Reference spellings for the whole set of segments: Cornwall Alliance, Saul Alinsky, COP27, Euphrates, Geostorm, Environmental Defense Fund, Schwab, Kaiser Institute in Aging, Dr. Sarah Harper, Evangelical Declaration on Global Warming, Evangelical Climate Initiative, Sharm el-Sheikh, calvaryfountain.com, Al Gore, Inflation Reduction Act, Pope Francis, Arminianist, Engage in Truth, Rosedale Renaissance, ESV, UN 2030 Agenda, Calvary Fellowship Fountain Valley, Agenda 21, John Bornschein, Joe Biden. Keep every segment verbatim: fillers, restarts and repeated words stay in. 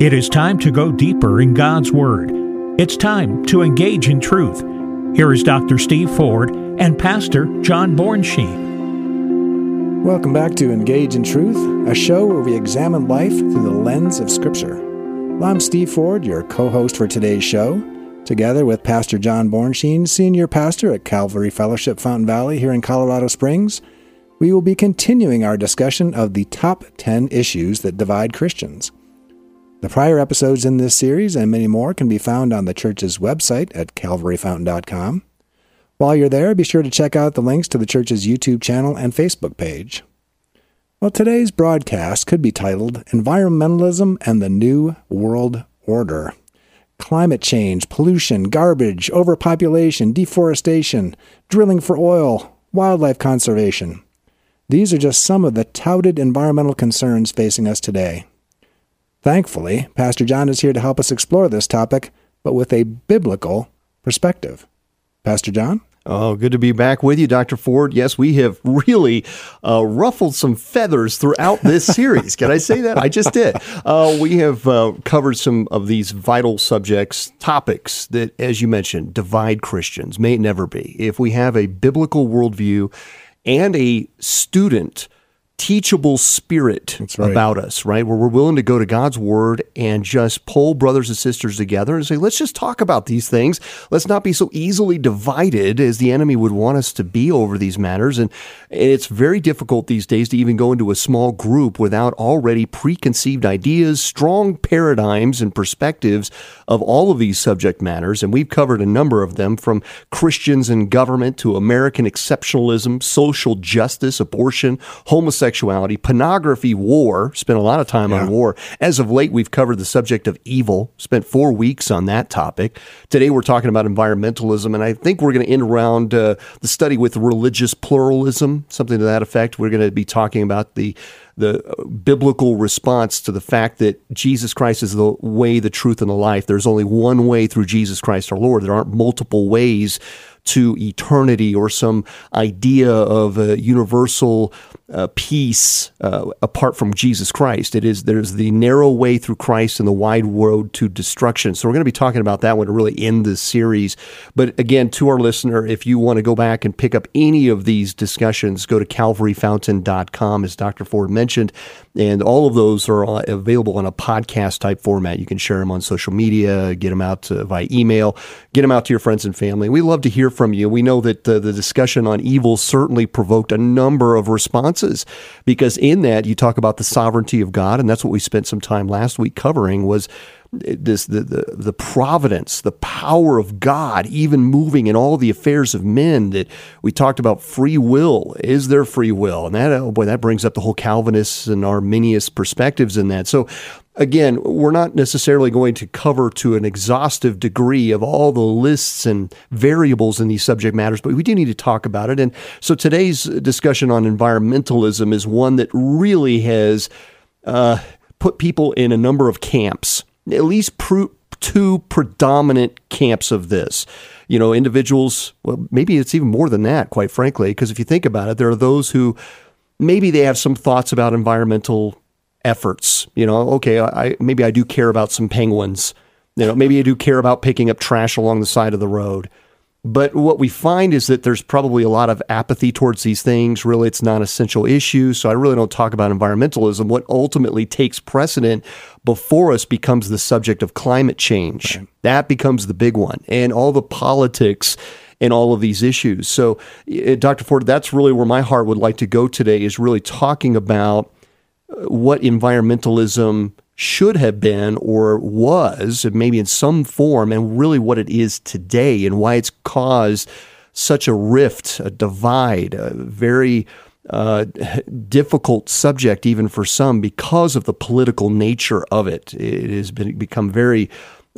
It is time to go deeper in God's Word. It's time to engage in truth. Here is Doctor Steve Ford and Pastor John Bornschein. Welcome back to Engage in Truth, a show where we examine life through the lens of Scripture. Well, I'm Steve Ford, your co-host for today's show, together with Pastor John Bornschein, Senior Pastor at Calvary Fellowship Fountain Valley here in Colorado Springs. We will be continuing our discussion of the top ten issues that divide Christians. The prior episodes in this series and many more can be found on the church's website at calvary fountain dot com. While you're there, be sure to check out the links to the church's YouTube channel and Facebook page. Well, today's broadcast could be titled Environmentalism and the New World Order. Climate change, pollution, garbage, overpopulation, deforestation, drilling for oil, wildlife conservation. These are just some of the touted environmental concerns facing us today. Thankfully, Pastor John is here to help us explore this topic, but with a biblical perspective. Pastor John? Oh, good to be back with you, Doctor Ford. Yes, we have really uh, ruffled some feathers throughout this series. Can I say that? I just did. Uh, we have uh, covered some of these vital subjects, topics that, as you mentioned, divide Christians, may never be. If we have a biblical worldview and a student teachable spirit right. about us, right? Where we're willing to go to God's Word and just pull brothers and sisters together and say, let's just talk about these things. Let's not be so easily divided as the enemy would want us to be over these matters. And it's very difficult these days to even go into a small group without already preconceived ideas, strong paradigms and perspectives of all of these subject matters. And we've covered a number of them, from Christians and government to American exceptionalism, social justice, abortion, homosexuality, sexuality, pornography, war, spent a lot of time yeah. on war. As of late, we've covered the subject of evil, spent four weeks on that topic. Today, we're talking about environmentalism, and I think we're going to end around uh, the study with religious pluralism, something to that effect. We're going to be talking about the the biblical response to the fact that Jesus Christ is the way, the truth, and the life. There's only one way through Jesus Christ our Lord. There aren't multiple ways to eternity or some idea of a universal uh, peace uh, apart from Jesus Christ. It is there's the narrow way through Christ and the wide road to destruction. So we're going to be talking about that one to really end this series. But again, to our listener, if you want to go back and pick up any of these discussions, go to calvary fountain dot com, as Doctor Ford mentioned, and all of those are available in a podcast-type format. You can share them on social media, get them out uh, via email, get them out to your friends and family. We love to hear from you. We know that uh, the discussion on evil certainly provoked a number of responses, because in that you talk about the sovereignty of God, and that's what we spent some time last week covering, was this the, the the providence, the power of God, even moving in all the affairs of men. That we talked about free will. Is there free will? And that, oh boy, that brings up the whole Calvinist and Arminianist perspectives in that. So again, we're not necessarily going to cover to an exhaustive degree of all the lists and variables in these subject matters, but we do need to talk about it. And so today's discussion on environmentalism is one that really has uh, put people in a number of camps, at least pr- two predominant camps of this. You know, individuals, well, maybe it's even more than that, quite frankly, because if you think about it, there are those who maybe they have some thoughts about environmental efforts. You know, okay, I, maybe I do care about some penguins. You know, maybe I do care about picking up trash along the side of the road. But what we find is that there's probably a lot of apathy towards these things. Really, it's not an essential issue. So I really don't talk about environmentalism. What ultimately takes precedent before us becomes the subject of climate change. Right. That becomes the big one, and all the politics in all of these issues. So, uh, Doctor Ford, that's really where my heart would like to go today, is really talking about what environmentalism should have been or was, maybe in some form, and really what it is today and why it's caused such a rift, a divide, a very uh, difficult subject even for some because of the political nature of it. It has been, become very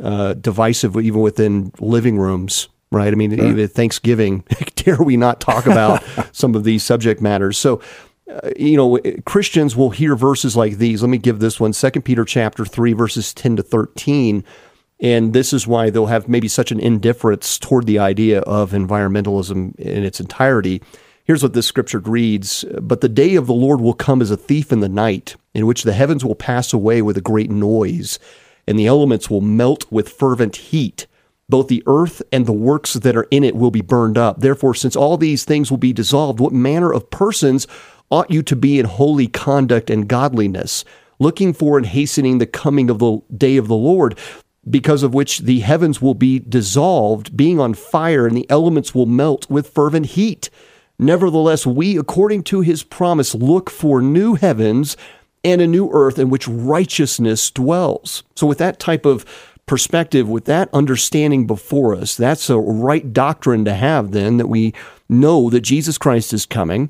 uh, divisive even within living rooms. Right? I mean, sure. Even at Thanksgiving, dare we not talk about some of these subject matters? So, uh, you know, Christians will hear verses like these. Let me give this one, Second Peter chapter three, verses ten to thirteen. And this is why they'll have maybe such an indifference toward the idea of environmentalism in its entirety. Here's what this scripture reads: "But the day of the Lord will come as a thief in the night, in which the heavens will pass away with a great noise, and the elements will melt with fervent heat. Both the earth and the works that are in it will be burned up. Therefore, since all these things will be dissolved, what manner of persons ought you to be in holy conduct and godliness, looking for and hastening the coming of the day of the Lord, because of which the heavens will be dissolved, being on fire, and the elements will melt with fervent heat. Nevertheless, we, according to his promise, look for new heavens and a new earth in which righteousness dwells. So with that type of perspective, with that understanding before us, that's a right doctrine to have then, that we know that Jesus Christ is coming.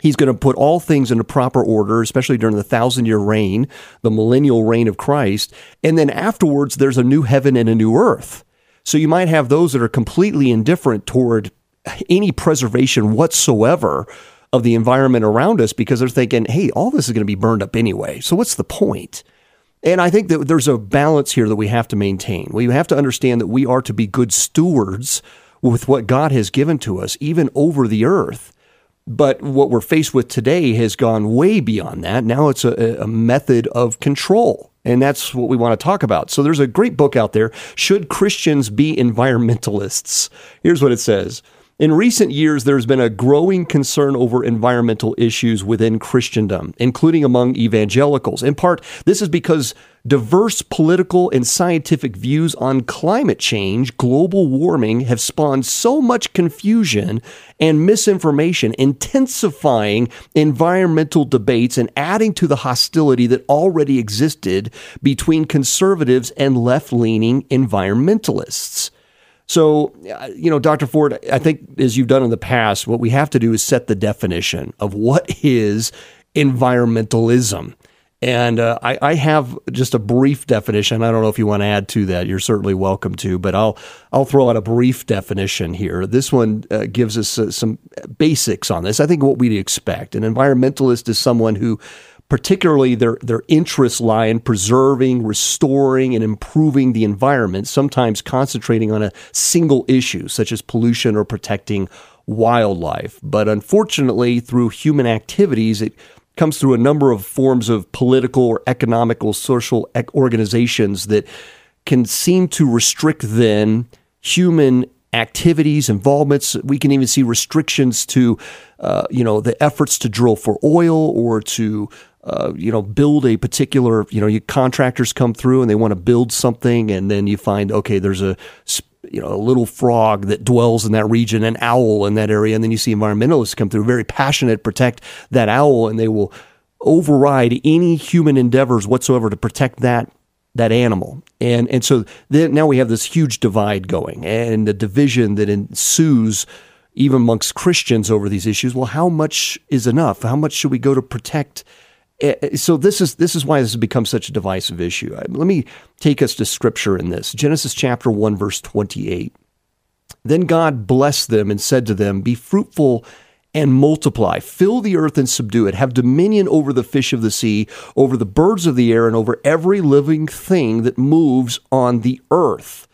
He's going to put all things into proper order, especially during the thousand-year reign, the millennial reign of Christ. And then afterwards, there's a new heaven and a new earth. So you might have those that are completely indifferent toward any preservation whatsoever of the environment around us because they're thinking, hey, all this is going to be burned up anyway, so what's the point? And I think that there's a balance here that we have to maintain. We have to understand that we are to be good stewards with what God has given to us, even over the earth. But what we're faced with today has gone way beyond that. Now it's a, a method of control, and that's what we want to talk about. So there's a great book out there, Should Christians Be Environmentalists? Here's what it says. In recent years, there's been a growing concern over environmental issues within Christendom, including among evangelicals. In part, this is because diverse political and scientific views on climate change, global warming, have spawned so much confusion and misinformation, intensifying environmental debates and adding to the hostility that already existed between conservatives and left-leaning environmentalists. So, you know, Doctor Ford, I think as you've done in the past, what we have to do is set the definition of what is environmentalism. And uh, I, I have just a brief definition. I don't know if you want to add to that. You're certainly welcome to, but I'll I'll throw out a brief definition here. This one uh, gives us uh, some basics on this. I think what we'd expect. An environmentalist is someone who particularly their, their interests lie in preserving, restoring, and improving the environment, sometimes concentrating on a single issue, such as pollution or protecting wildlife. But unfortunately, through human activities, it comes through a number of forms of political or economical, social organizations that can seem to restrict then human activities, involvements. We can even see restrictions to, uh, you know, the efforts to drill for oil or to Uh, you know, build a particular, you know, you contractors come through and they want to build something, and then you find, okay, there's a, you know, a little frog that dwells in that region, an owl in that area, and then you see environmentalists come through, very passionate, protect that owl, and they will override any human endeavors whatsoever to protect that that animal. And and so then now we have this huge divide going, and the division that ensues even amongst Christians over these issues. Well, how much is enough? How much should we go to protect? So this is this is why this has become such a divisive issue. Let me take us to Scripture in this. Genesis chapter one, verse twenty-eight. Then God blessed them and said to them, "Be fruitful and multiply, fill the earth and subdue it, have dominion over the fish of the sea, over the birds of the air, and over every living thing that moves on the earth."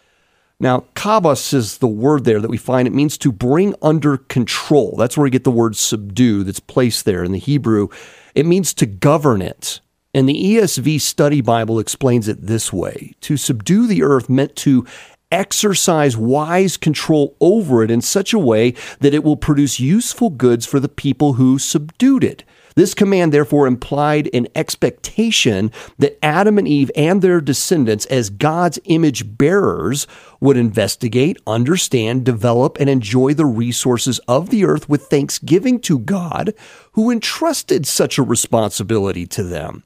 Now, kabos is the word there that we find. It means to bring under control. That's where we get the word subdue that's placed there in the Hebrew. It means to govern it. And the E S V Study Bible explains it this way. To subdue the earth meant to exercise wise control over it in such a way that it will produce useful goods for the people who subdued it. This command, therefore, implied an expectation that Adam and Eve and their descendants, as God's image bearers, would investigate, understand, develop, and enjoy the resources of the earth with thanksgiving to God, who entrusted such a responsibility to them.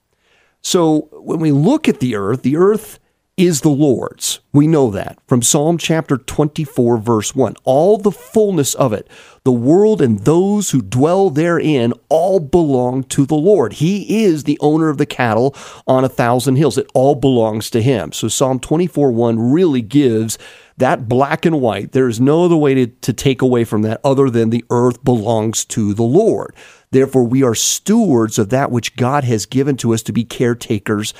So when we look at the earth, the earth is the Lord's. We know that from Psalm chapter twenty-four, verse one. All the fullness of it, the world and those who dwell therein, all belong to the Lord. He is the owner of the cattle on a thousand hills. It all belongs to him. So Psalm twenty-four one really gives that black and white. There is no other way to, to take away from that other than the earth belongs to the Lord. Therefore, we are stewards of that which God has given to us to be caretakers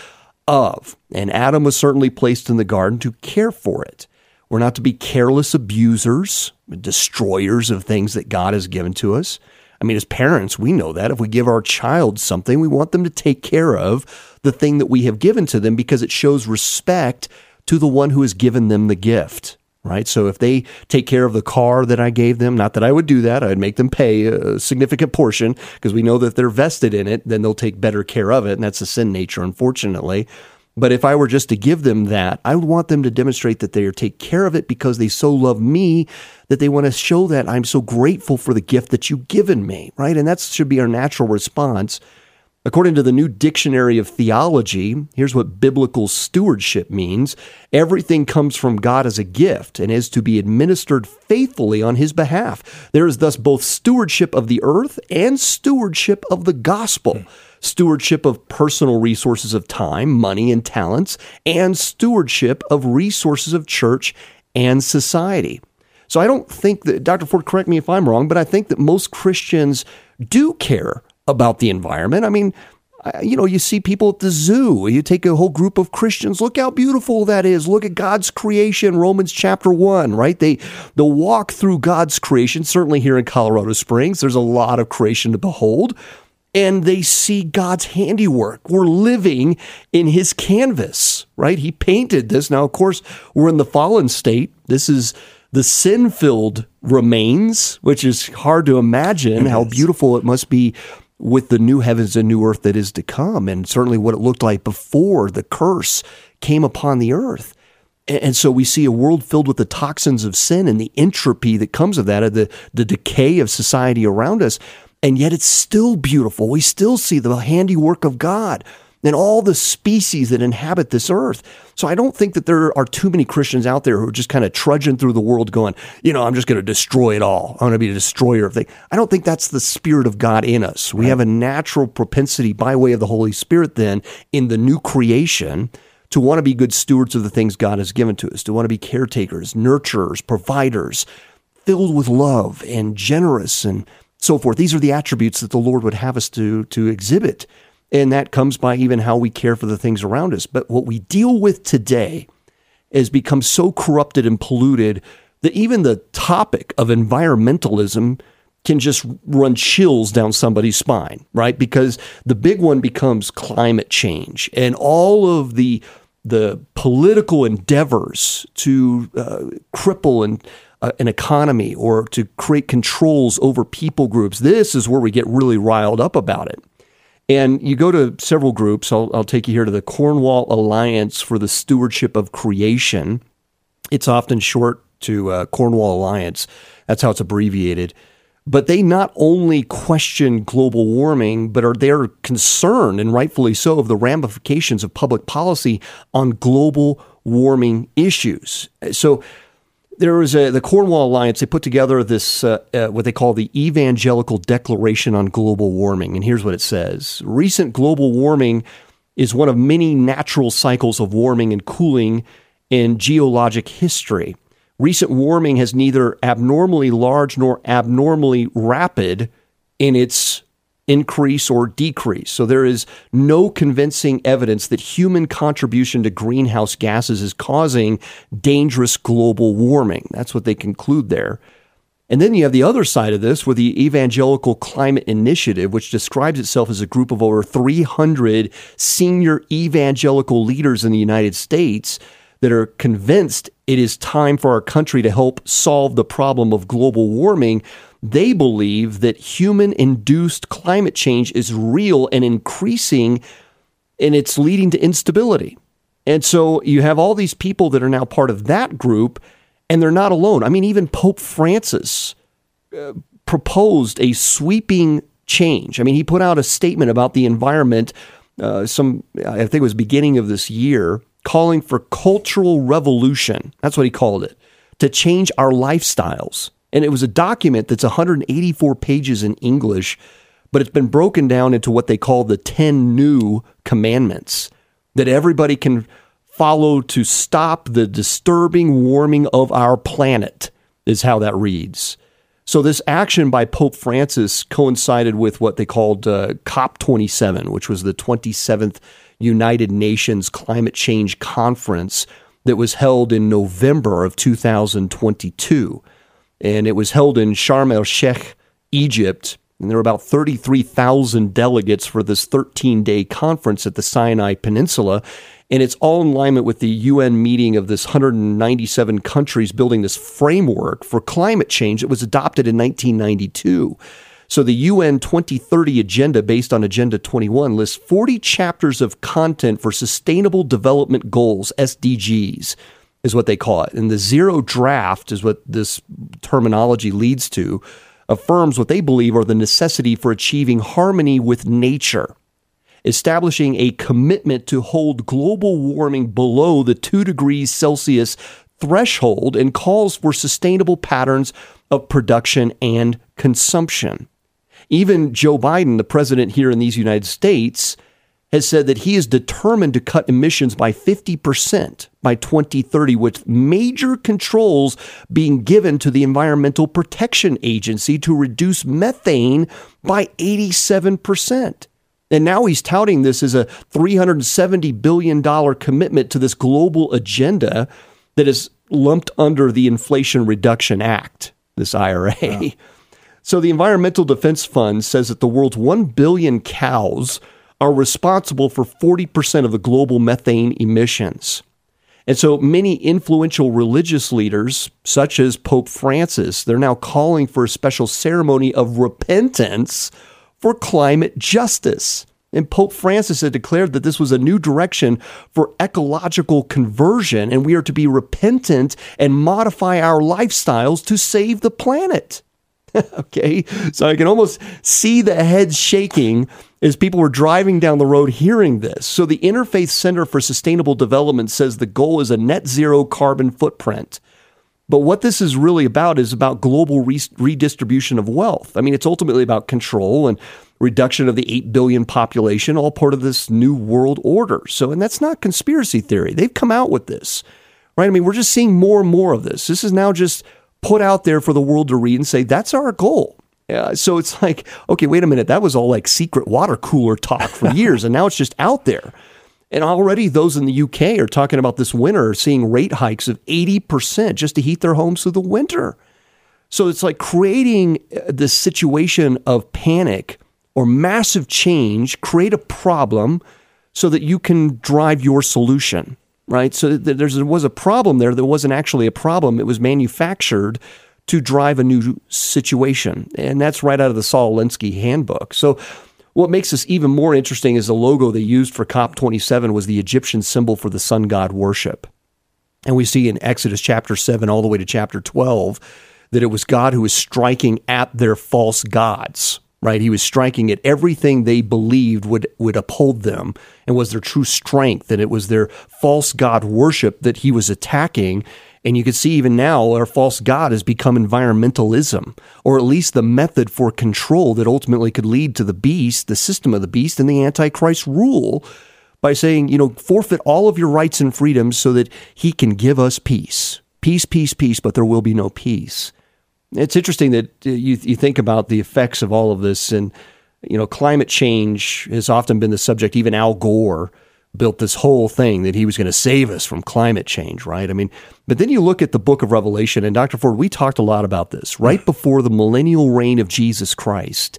of. And Adam was certainly placed in the garden to care for it. We're not to be careless abusers, destroyers of things that God has given to us. I mean, as parents, we know that if we give our child something, we want them to take care of the thing that we have given to them because it shows respect to the one who has given them the gift, right? So if they take care of the car that I gave them, not that I would do that, I'd make them pay a significant portion because we know that if they're vested in it, then they'll take better care of it. And that's a sin nature, unfortunately. But if I were just to give them that, I would want them to demonstrate that they are take care of it because they so love me that they want to show that I'm so grateful for the gift that you've given me, right? And that should be our natural response. According to the New Dictionary of Theology, here's what biblical stewardship means. Everything comes from God as a gift and is to be administered faithfully on his behalf. There is thus both stewardship of the earth and stewardship of the gospel. Stewardship of personal resources of time, money, and talents, and stewardship of resources of church and society. So I don't think that, Doctor Ford, correct me if I'm wrong, but I think that most Christians do care about the environment. I mean, you know, you see people at the zoo, you take a whole group of Christians, look how beautiful that is. Look at God's creation, Romans chapter one, right? They, they walk through God's creation, certainly here in Colorado Springs, there's a lot of creation to behold. And they see God's handiwork. We're living in his canvas, right? He painted this. Now, of course, we're in the fallen state. This is the sin-filled remains, which is hard to imagine how beautiful it must be with the new heavens and new earth that is to come, and certainly what it looked like before the curse came upon the earth. And so we see a world filled with the toxins of sin and the entropy that comes of that, of the, the decay of society around us. And yet it's still beautiful. We still see the handiwork of God and all the species that inhabit this earth. So I don't think that there are too many Christians out there who are just kind of trudging through the world going, you know, I'm just going to destroy it all. I'm going to be a destroyer of things. I don't think that's the spirit of God in us. We right. have a natural propensity by way of the Holy Spirit then in the new creation to want to be good stewards of the things God has given to us, to want to be caretakers, nurturers, providers, filled with love and generous and so forth. These are the attributes that the Lord would have us to, to exhibit. And that comes by even how we care for the things around us. But what we deal with today has become so corrupted and polluted that even the topic of environmentalism can just run chills down somebody's spine, right? Because the big one becomes climate change and all of the, the political endeavors to uh, cripple and Uh, an economy or to create controls over people groups. This is where we get really riled up about it. And you go to several groups. I'll, I'll take you here to the Cornwall Alliance for the Stewardship of Creation. It's often short to uh, Cornwall Alliance. That's how it's abbreviated. But they not only question global warming, but are they're concerned, and rightfully so, of the ramifications of public policy on global warming issues. So There was a, the Cornwall Alliance, they put together this, uh, uh, what they call the Evangelical Declaration on Global Warming. And here's what it says. Recent global warming is one of many natural cycles of warming and cooling in geologic history. Recent warming has neither abnormally large nor abnormally rapid in its increase or decrease. So there is no convincing evidence that human contribution to greenhouse gases is causing dangerous global warming. That's what they conclude there. And then you have the other side of this with the Evangelical Climate Initiative, which describes itself as a group of over three hundred senior evangelical leaders in the United States that are convinced it is time for our country to help solve the problem of global warming. They believe that human-induced climate change is real and increasing, and it's leading to instability. And so you have all these people that are now part of that group, and they're not alone. I mean, even Pope Francis uh, proposed a sweeping change. I mean, he put out a statement about the environment, uh, some I think it was beginning of this year, calling for cultural revolution. That's what he called it, to change our lifestyles. And it was a document that's one hundred eighty-four pages in English, but it's been broken down into what they call the ten new commandments that everybody can follow to stop the disturbing warming of our planet, is how that reads. So this action by Pope Francis coincided with what they called uh, C O P twenty-seven, which was the twenty-seventh United Nations Climate Change Conference that was held in November of two thousand twenty-two. And it was held in Sharm el-Sheikh, Egypt, And there were about thirty-three thousand delegates for this thirteen-day conference at the Sinai Peninsula. And it's all in alignment with the U N meeting of this one hundred ninety-seven countries building this framework for climate change that was adopted in nineteen ninety-two. So the U N twenty thirty Agenda, based on Agenda twenty-one, lists forty chapters of content for Sustainable Development Goals, S D Gs, is what they call it. And the zero draft is what this terminology leads to, affirms what they believe are the necessity for achieving harmony with nature, establishing a commitment to hold global warming below the two degrees Celsius threshold, and calls for sustainable patterns of production and consumption. Even Joe Biden, the president here in these United States, has said that he is determined to cut emissions by fifty percent by twenty thirty, with major controls being given to the Environmental Protection Agency to reduce methane by eighty-seven percent. And now he's touting this as a three hundred seventy billion dollars commitment to this global agenda that is lumped under the Inflation Reduction Act, this I R A. Wow. So the Environmental Defense Fund says that the world's one billion cows are responsible for forty percent of the global methane emissions. And so many influential religious leaders, such as Pope Francis, they're now calling for a special ceremony of repentance for climate justice. And Pope Francis had declared that this was a new direction for ecological conversion, and we are to be repentant and modify our lifestyles to save the planet. Okay, so I can almost see the heads shaking as people were driving down the road hearing this. So the Interfaith Center for Sustainable Development says the goal is a net zero carbon footprint. But what this is really about is about global re- redistribution of wealth. I mean, it's ultimately about control and reduction of the eight billion population, all part of this new world order. So, and that's not conspiracy theory. They've come out with this, right? I mean, we're just seeing more and more of this. This is now just put out there for the world to read and say, that's our goal. Uh, so it's like, okay, wait a minute. That was all like secret water cooler talk for years, and now it's just out there. And already those in the U K are talking about this winter seeing rate hikes of eighty percent just to heat their homes through the winter. So it's like creating this situation of panic or massive change, create a problem so that you can drive your solution, right? So there was a problem there. There wasn't actually a problem. It was manufactured to drive a new situation. And that's right out of the Saul Alinsky handbook. So what makes this even more interesting is the logo they used for COP twenty-seven was the Egyptian symbol for the sun god worship. And we see in Exodus chapter seven all the way to chapter twelve that it was God who was striking at their false gods, right? He was striking at everything they believed would, would uphold them and was their true strength, and it was their false god worship that he was attacking. And you can see even now our false god has become environmentalism, or at least the method for control that ultimately could lead to the beast, the system of the beast, and the Antichrist rule by saying, you know, forfeit all of your rights and freedoms so that he can give us peace. Peace, peace, peace, but there will be no peace. It's interesting that you you think about the effects of all of this. And, you know, climate change has often been the subject. Even Al Gore built this whole thing that he was going to save us from climate change, right? I mean, but then you look at the book of Revelation, and Doctor Ford, we talked a lot about this. Right before the millennial reign of Jesus Christ,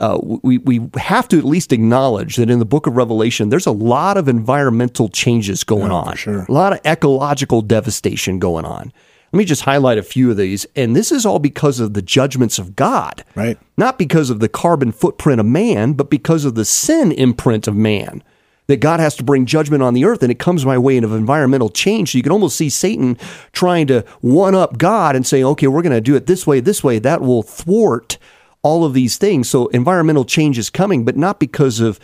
uh, we, we have to at least acknowledge that in the book of Revelation, there's a lot of environmental changes going yeah, on, for sure. A lot of ecological devastation going on. Let me just highlight a few of these. And this is all because of the judgments of God, right? Not because of the carbon footprint of man, but because of the sin imprint of man. That God has to bring judgment on the earth, and it comes by way of environmental change. So you can almost see Satan trying to one-up God and say, okay, we're going to do it this way, this way. That will thwart all of these things. So environmental change is coming, but not because of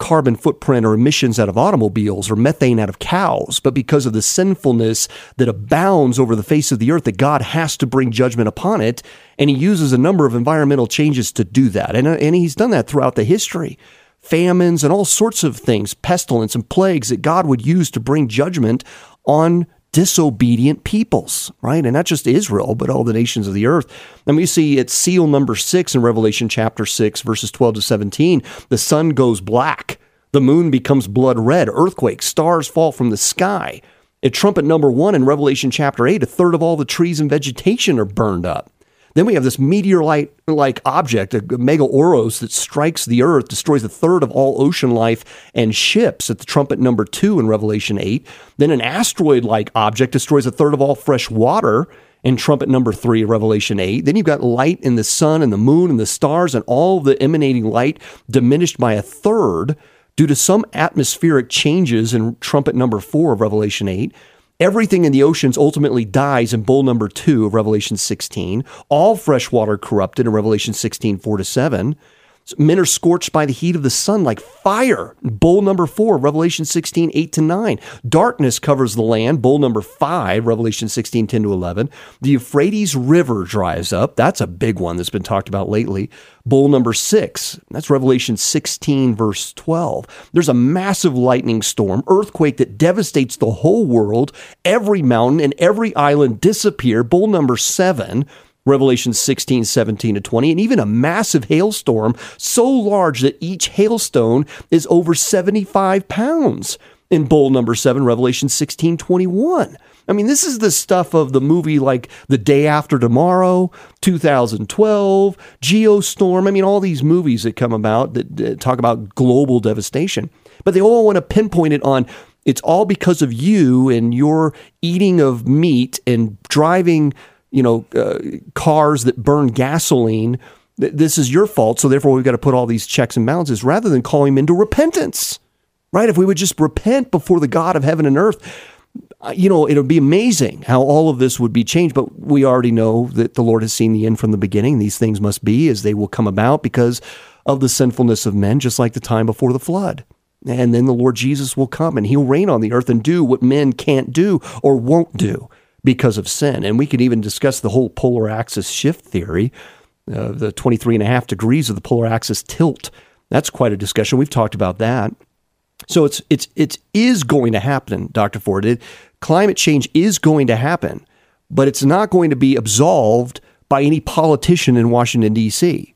carbon footprint or emissions out of automobiles or methane out of cows, but because of the sinfulness that abounds over the face of the earth, that God has to bring judgment upon it. And he uses a number of environmental changes to do that. And, and he's done that throughout the history. Famines and all sorts of things, pestilence and plagues that God would use to bring judgment on disobedient peoples, right? And not just Israel, but all the nations of the earth. And we see it's seal number six in Revelation chapter six, verses twelve to seventeen. The sun goes black, the moon becomes blood red, earthquakes, stars fall from the sky. At trumpet number one in Revelation chapter eight, a third of all the trees and vegetation are burned up. Then we have this meteorite-like object, a mega-Oros that strikes the earth, destroys a third of all ocean life and ships at the trumpet number two in Revelation eight. Then an asteroid-like object destroys a third of all fresh water in trumpet number three of Revelation eight. Then you've got light in the sun and the moon and the stars and all the emanating light diminished by a third due to some atmospheric changes in trumpet number four of Revelation eight. Everything in the oceans ultimately dies in bowl number two of Revelation sixteen. All fresh water corrupted in Revelation sixteen, four to seven. Men are scorched by the heat of the sun like fire. Bowl number four, Revelation sixteen, eight to nine. Darkness covers the land. Bowl number five, Revelation sixteen, ten to eleven. The Euphrates River dries up. That's a big one that's been talked about lately. Bowl number six, that's Revelation sixteen, verse twelve. There's a massive lightning storm, earthquake that devastates the whole world. Every mountain and every island disappear. Bowl number seven, Revelation sixteen, seventeen to twenty, and even a massive hailstorm so large that each hailstone is over seventy-five pounds in bowl number seven, Revelation sixteen, twenty-one. I mean, this is the stuff of the movie like The Day After Tomorrow, two thousand twelve, Geostorm. I mean, all these movies that come about that talk about global devastation, but they all want to pinpoint it on it's all because of you and your eating of meat and driving you know, uh, cars that burn gasoline. This is your fault, so therefore we've got to put all these checks and balances rather than calling them into repentance, right? If we would just repent before the God of heaven and earth, you know, it would be amazing how all of this would be changed, but we already know that the Lord has seen the end from the beginning. These things must be as they will come about because of the sinfulness of men, just like the time before the flood. And then the Lord Jesus will come and he'll reign on the earth and do what men can't do or won't do because of sin. And we could even discuss the whole polar axis shift theory, uh, the twenty-three and a half degrees of the polar axis tilt. That's quite a discussion. We've talked about that. So it's it's it is going to happen, Doctor Ford. It, climate change is going to happen, but it's not going to be absolved by any politician in Washington, D C,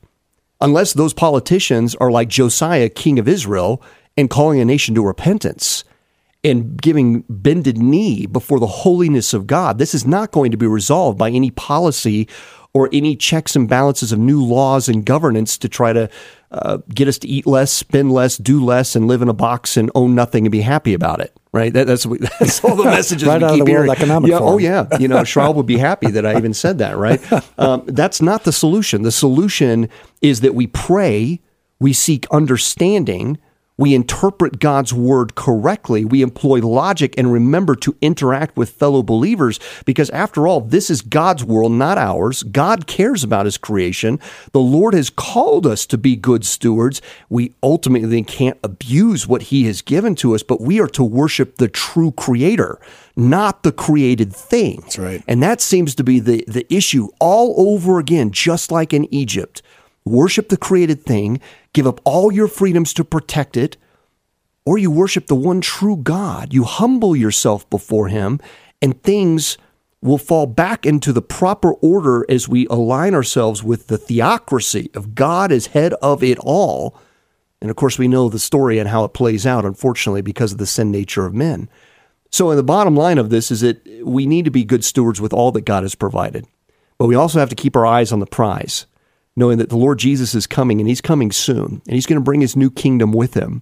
unless those politicians are like Josiah, king of Israel, and calling a nation to repentance and giving bended knee before the holiness of God. This is not going to be resolved by any policy or any checks and balances of new laws and governance to try to uh, get us to eat less, spend less, do less, and live in a box and own nothing and be happy about it, right? That, that's that's all the messages right we out keep of the hearing. World Economic yeah, Forum. Oh, yeah. You know, Schwab would be happy that I even said that, right? Um, that's not the solution. The solution is that we pray, we seek understanding, we interpret God's word correctly. We employ logic and remember to interact with fellow believers because, after all, this is God's world, not ours. God cares about his creation. The Lord has called us to be good stewards. We ultimately can't abuse what he has given to us, but we are to worship the true creator, not the created thing. That's right. And that seems to be the, the issue all over again, just like in Egypt. Worship the created thing, give up all your freedoms to protect it, or you worship the one true God. You humble yourself before him, and things will fall back into the proper order as we align ourselves with the theocracy of God as head of it all. And of course, we know the story and how it plays out, unfortunately, because of the sin nature of men. So the bottom line of this is that we need to be good stewards with all that God has provided, but we also have to keep our eyes on the prize, knowing that the Lord Jesus is coming, and he's coming soon, and he's going to bring his new kingdom with him.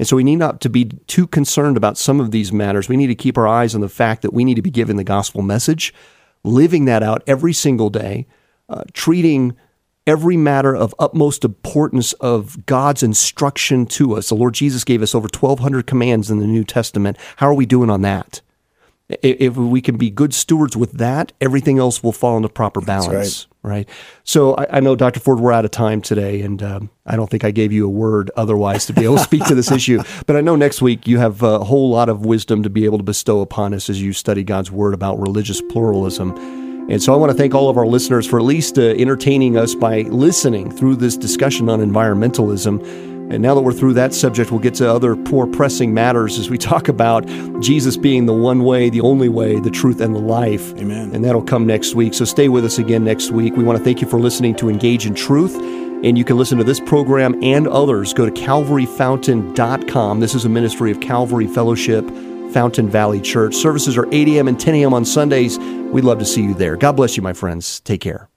And so we need not to be too concerned about some of these matters. We need to keep our eyes on the fact that we need to be given the gospel message, living that out every single day, uh, treating every matter of utmost importance of God's instruction to us. The Lord Jesus gave us over twelve hundred commands in the New Testament. How are we doing on that? If we can be good stewards with that, everything else will fall into proper balance, right. right? So I, I know, Doctor Ford, we're out of time today, and um, I don't think I gave you a word otherwise to be able to speak to this issue. But I know next week you have a whole lot of wisdom to be able to bestow upon us as you study God's word about religious pluralism. And so I want to thank all of our listeners for at least uh, entertaining us by listening through this discussion on environmentalism. And now that we're through that subject, we'll get to other more pressing matters as we talk about Jesus being the one way, the only way, the truth, and the life. Amen. And that'll come next week. So stay with us again next week. We want to thank you for listening to Engage in Truth. And you can listen to this program and others. Go to calvary fountain dot com. This is a ministry of Calvary Fellowship, Fountain Valley Church. Services are eight a.m. and ten a.m. on Sundays. We'd love to see you there. God bless you, my friends. Take care.